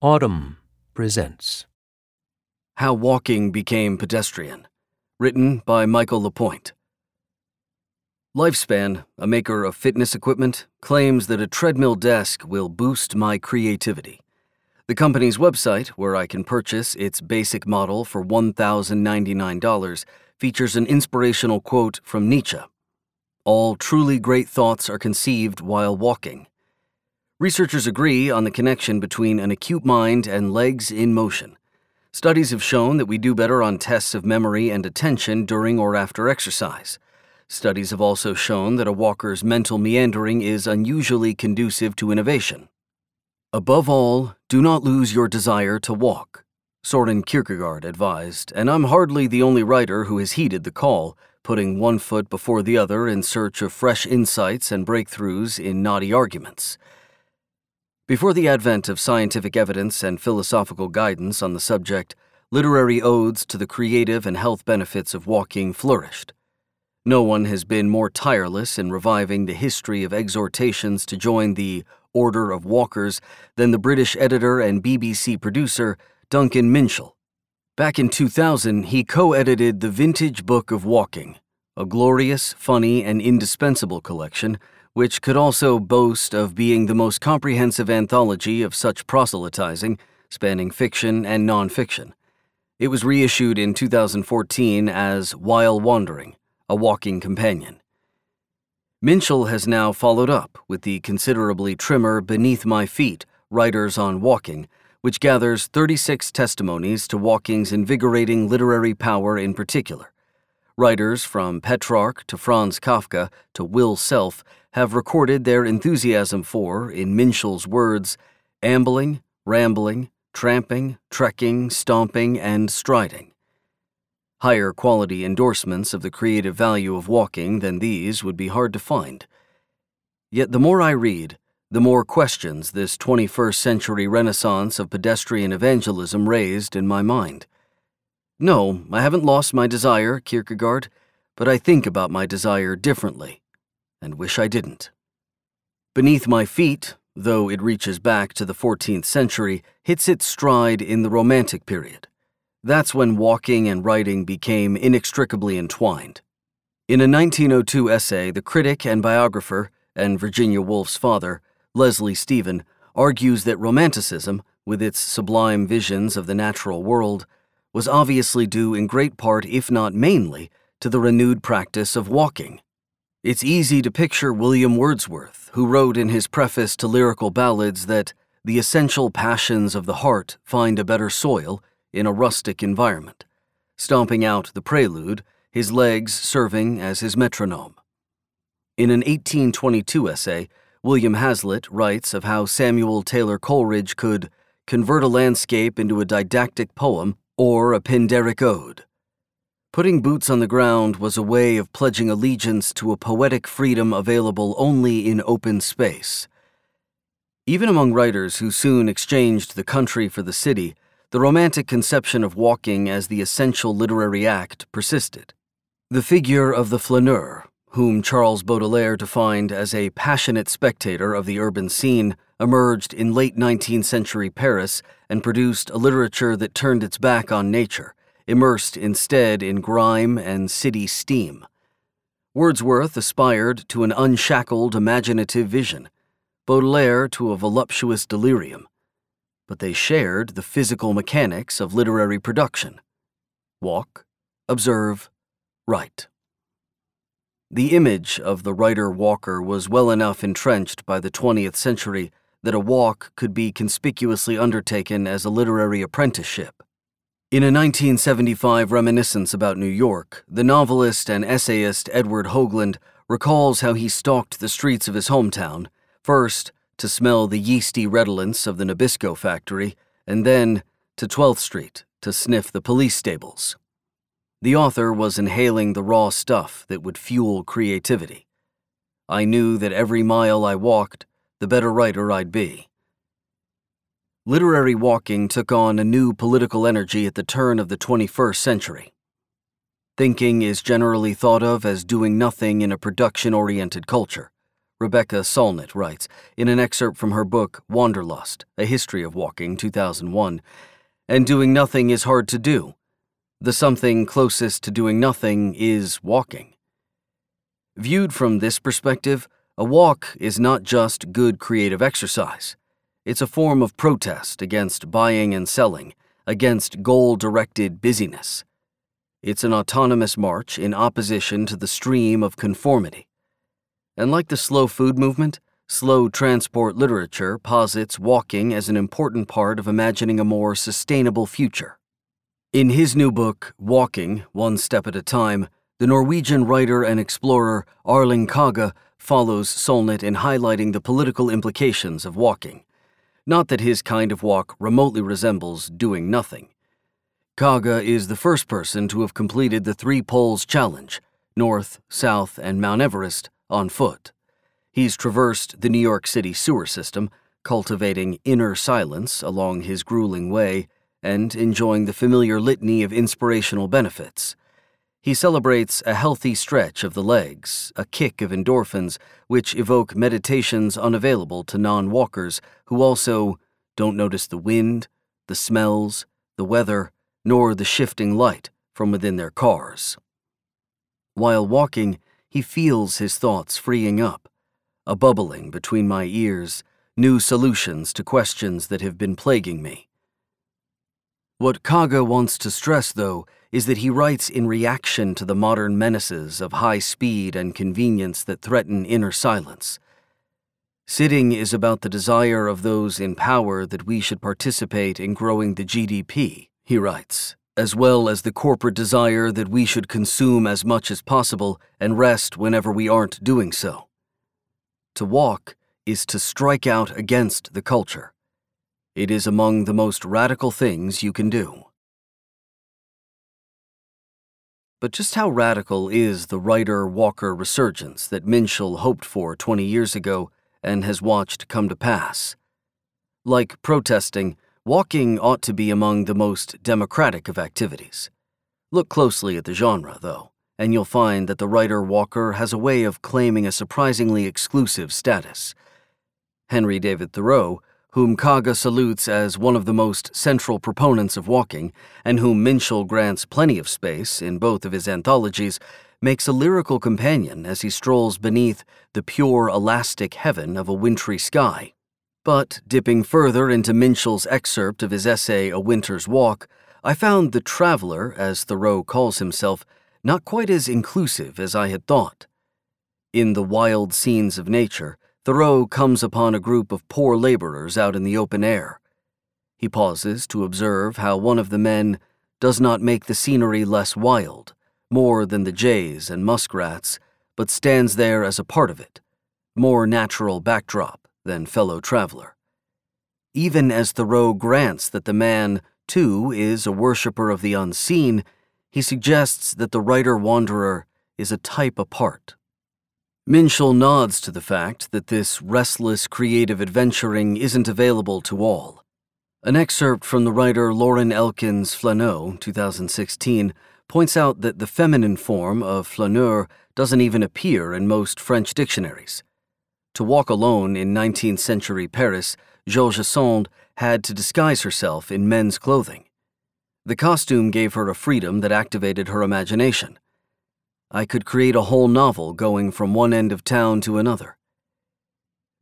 Autumn presents How Walking Became Pedestrian, written by Michael LaPointe. Lifespan, a maker of fitness equipment, claims that a treadmill desk will boost my creativity. The company's website, where I can purchase its basic model for $1,099, features an inspirational quote from Nietzsche. All truly great thoughts are conceived while walking. Researchers agree on the connection between an acute mind and legs in motion. Studies have shown that we do better on tests of memory and attention during or after exercise. Studies have also shown that a walker's mental meandering is unusually conducive to innovation. Above all, do not lose your desire to walk, Søren Kierkegaard advised, and I'm hardly the only writer who has heeded the call, putting one foot before the other in search of fresh insights and breakthroughs in knotty arguments. Before the advent of scientific evidence and philosophical guidance on the subject, literary odes to the creative and health benefits of walking flourished. No one has been more tireless in reviving the history of exhortations to join the Order of Walkers than the British editor and BBC producer Duncan Minshull. Back in 2000, he co-edited The Vintage Book of Walking, a glorious, funny, and indispensable collection which could also boast of being the most comprehensive anthology of such proselytizing, spanning fiction and non-fiction. It was reissued in 2014 as While Wandering, A Walking Companion. Minshull has now followed up with the considerably trimmer Beneath My Feet, Writers on Walking, which gathers 36 testimonies to walking's invigorating literary power in particular. Writers from Petrarch to Franz Kafka to Will Self have recorded their enthusiasm for, in Minshull's words, ambling, rambling, tramping, trekking, stomping, and striding. Higher quality endorsements of the creative value of walking than these would be hard to find. Yet the more I read, the more questions this 21st century renaissance of pedestrian evangelism raised in my mind. No, I haven't lost my desire, Kierkegaard, but I think about my desire differently, and wish I didn't. Beneath My Feet, though it reaches back to the 14th century, hits its stride in the Romantic period. That's when walking and writing became inextricably entwined. In a 1902 essay, the critic and biographer, and Virginia Woolf's father, Leslie Stephen, argues that Romanticism, with its sublime visions of the natural world, was obviously due in great part, if not mainly, to the renewed practice of walking. It's easy to picture William Wordsworth, who wrote in his preface to Lyrical Ballads that the essential passions of the heart find a better soil in a rustic environment, stomping out the prelude, his legs serving as his metronome. In an 1822 essay, William Hazlitt writes of how Samuel Taylor Coleridge could convert a landscape into a didactic poem or a Pindaric ode. Putting boots on the ground was a way of pledging allegiance to a poetic freedom available only in open space. Even among writers who soon exchanged the country for the city, the Romantic conception of walking as the essential literary act persisted. The figure of the flaneur, whom Charles Baudelaire defined as a passionate spectator of the urban scene, emerged in late 19th century Paris and produced a literature that turned its back on nature, immersed instead in grime and city steam. Wordsworth aspired to an unshackled imaginative vision, Baudelaire to a voluptuous delirium, but they shared the physical mechanics of literary production. Walk, observe, write. The image of the writer-walker was well enough entrenched by the 20th century that a walk could be conspicuously undertaken as a literary apprenticeship. In a 1975 reminiscence about New York, the novelist and essayist Edward Hoagland recalls how he stalked the streets of his hometown, first to smell the yeasty redolence of the Nabisco factory, and then to 12th Street to sniff the police stables. The author was inhaling the raw stuff that would fuel creativity. I knew that every mile I walked, the better writer I'd be. Literary walking took on a new political energy at the turn of the 21st century. Thinking is generally thought of as doing nothing in a production-oriented culture. Rebecca Solnit writes in an excerpt from her book Wanderlust, A History of Walking, 2001, and doing nothing is hard to do. The something closest to doing nothing is walking. Viewed from this perspective, a walk is not just good creative exercise. It's a form of protest against buying and selling, against goal-directed busyness. It's an autonomous march in opposition to the stream of conformity. And like the slow food movement, slow transport literature posits walking as an important part of imagining a more sustainable future. In his new book, Walking, One Step at a Time, the Norwegian writer and explorer Erling Kagge follows Solnit in highlighting the political implications of walking. Not that his kind of walk remotely resembles doing nothing. Kagge is the first person to have completed the 3 Poles Challenge, North, South, and Mount Everest, on foot. He's traversed the New York City sewer system, cultivating inner silence along his grueling way and enjoying the familiar litany of inspirational benefits. He celebrates a healthy stretch of the legs, a kick of endorphins, which evoke meditations unavailable to non-walkers who also don't notice the wind, the smells, the weather, nor the shifting light from within their cars. While walking, he feels his thoughts freeing up, a bubbling between my ears, new solutions to questions that have been plaguing me. What Kagge wants to stress, though, is that he writes in reaction to the modern menaces of high speed and convenience that threaten inner silence. Sitting is about the desire of those in power that we should participate in growing the GDP, he writes, as well as the corporate desire that we should consume as much as possible and rest whenever we aren't doing so. To walk is to strike out against the culture. It is among the most radical things you can do. But just how radical is the writer-walker resurgence that Minshull hoped for 20 years ago and has watched come to pass? Like protesting, walking ought to be among the most democratic of activities. Look closely at the genre, though, and you'll find that the writer-walker has a way of claiming a surprisingly exclusive status. Henry David Thoreau, whom Kagge salutes as one of the most central proponents of walking, and whom Minshull grants plenty of space in both of his anthologies, makes a lyrical companion as he strolls beneath the pure, elastic heaven of a wintry sky. But, dipping further into Minshull's excerpt of his essay A Winter's Walk, I found the traveler, as Thoreau calls himself, not quite as inclusive as I had thought. In the wild scenes of nature, Thoreau comes upon a group of poor laborers out in the open air. He pauses to observe how one of the men does not make the scenery less wild, more than the jays and muskrats, but stands there as a part of it, more natural backdrop than fellow traveler. Even as Thoreau grants that the man, too, is a worshiper of the unseen, he suggests that the writer-wanderer is a type apart. Minshull nods to the fact that this restless creative adventuring isn't available to all. An excerpt from the writer Lauren Elkins' Flâneuse, 2016, points out that the feminine form of flaneur doesn't even appear in most French dictionaries. To walk alone in 19th century Paris, Georges Sand had to disguise herself in men's clothing. The costume gave her a freedom that activated her imagination. I could create a whole novel going from one end of town to another.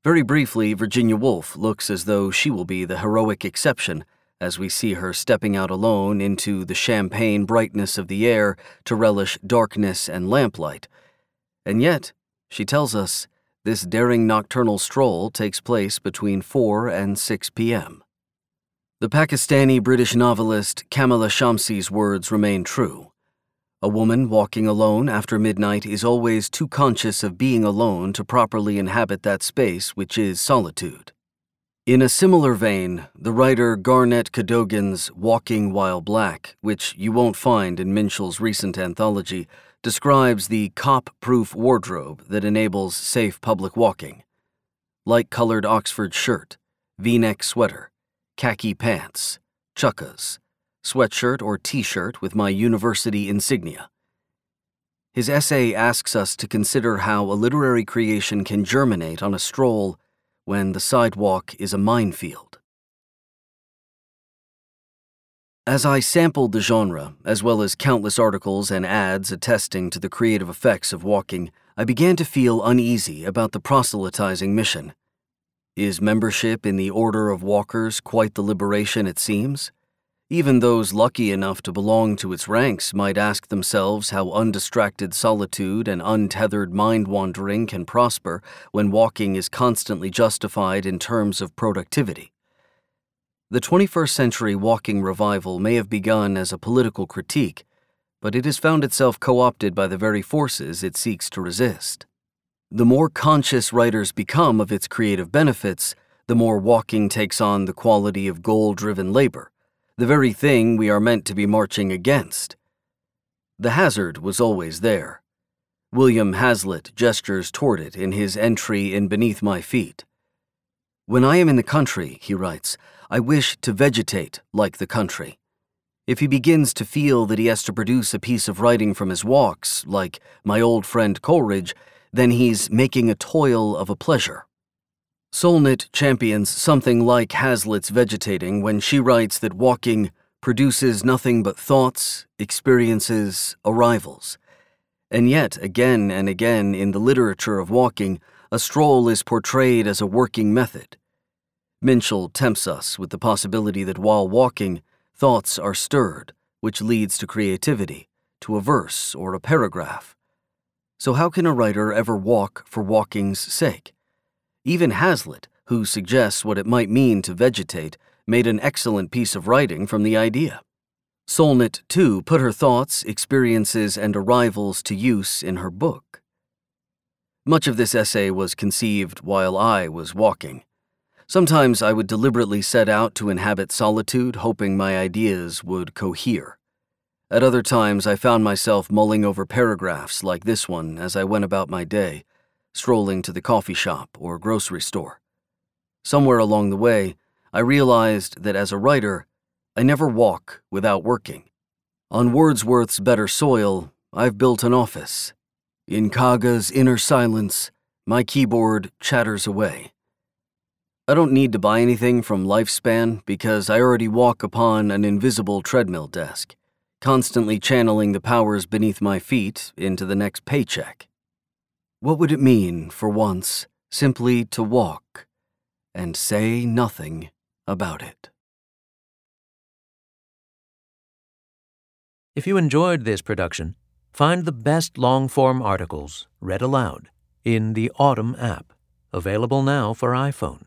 Very briefly, Virginia Woolf looks as though she will be the heroic exception as we see her stepping out alone into the champagne brightness of the air to relish darkness and lamplight. And yet, she tells us, this daring nocturnal stroll takes place between 4 and 6 p.m. The Pakistani-British novelist Kamala Shamsi's words remain true. A woman walking alone after midnight is always too conscious of being alone to properly inhabit that space which is solitude. In a similar vein, the writer Garnett Cadogan's Walking While Black, which you won't find in Minshull's recent anthology, describes the cop-proof wardrobe that enables safe public walking. Light-colored Oxford shirt, V-neck sweater, khaki pants, chukkas, sweatshirt or T-shirt with my university insignia. His essay asks us to consider how a literary creation can germinate on a stroll when the sidewalk is a minefield. As I sampled the genre, as well as countless articles and ads attesting to the creative effects of walking, I began to feel uneasy about the proselytizing mission. Is membership in the Order of Walkers quite the liberation it seems? Even those lucky enough to belong to its ranks might ask themselves how undistracted solitude and untethered mind-wandering can prosper when walking is constantly justified in terms of productivity. The 21st century walking revival may have begun as a political critique, but it has found itself co-opted by the very forces it seeks to resist. The more conscious writers become of its creative benefits, the more walking takes on the quality of goal-driven labor, the very thing we are meant to be marching against. The hazard was always there. William Hazlitt gestures toward it in his entry in Beneath My Feet. "When I am in the country," he writes, "I wish to vegetate like the country." If he begins to feel that he has to produce a piece of writing from his walks, like my old friend Coleridge, then he's making a toil of a pleasure. Solnit champions something like Hazlitt's vegetating when she writes that walking produces nothing but thoughts, experiences, arrivals. And yet, again and again in the literature of walking, a stroll is portrayed as a working method. Minshull tempts us with the possibility that while walking, thoughts are stirred, which leads to creativity, to a verse or a paragraph. So how can a writer ever walk for walking's sake? Even Hazlitt, who suggests what it might mean to vegetate, made an excellent piece of writing from the idea. Solnit, too, put her thoughts, experiences, and arrivals to use in her book. Much of this essay was conceived while I was walking. Sometimes I would deliberately set out to inhabit solitude, hoping my ideas would cohere. At other times, I found myself mulling over paragraphs like this one as I went about my day, strolling to the coffee shop or grocery store. Somewhere along the way, I realized that as a writer, I never walk without working. On Wordsworth's better soil, I've built an office. In Kagge's inner silence, my keyboard chatters away. I don't need to buy anything from Lifespan because I already walk upon an invisible treadmill desk, constantly channeling the powers beneath my feet into the next paycheck. What would it mean, for once, simply to walk and say nothing about it? If you enjoyed this production, find the best long-form articles read aloud in the Autumn app, available now for iPhone.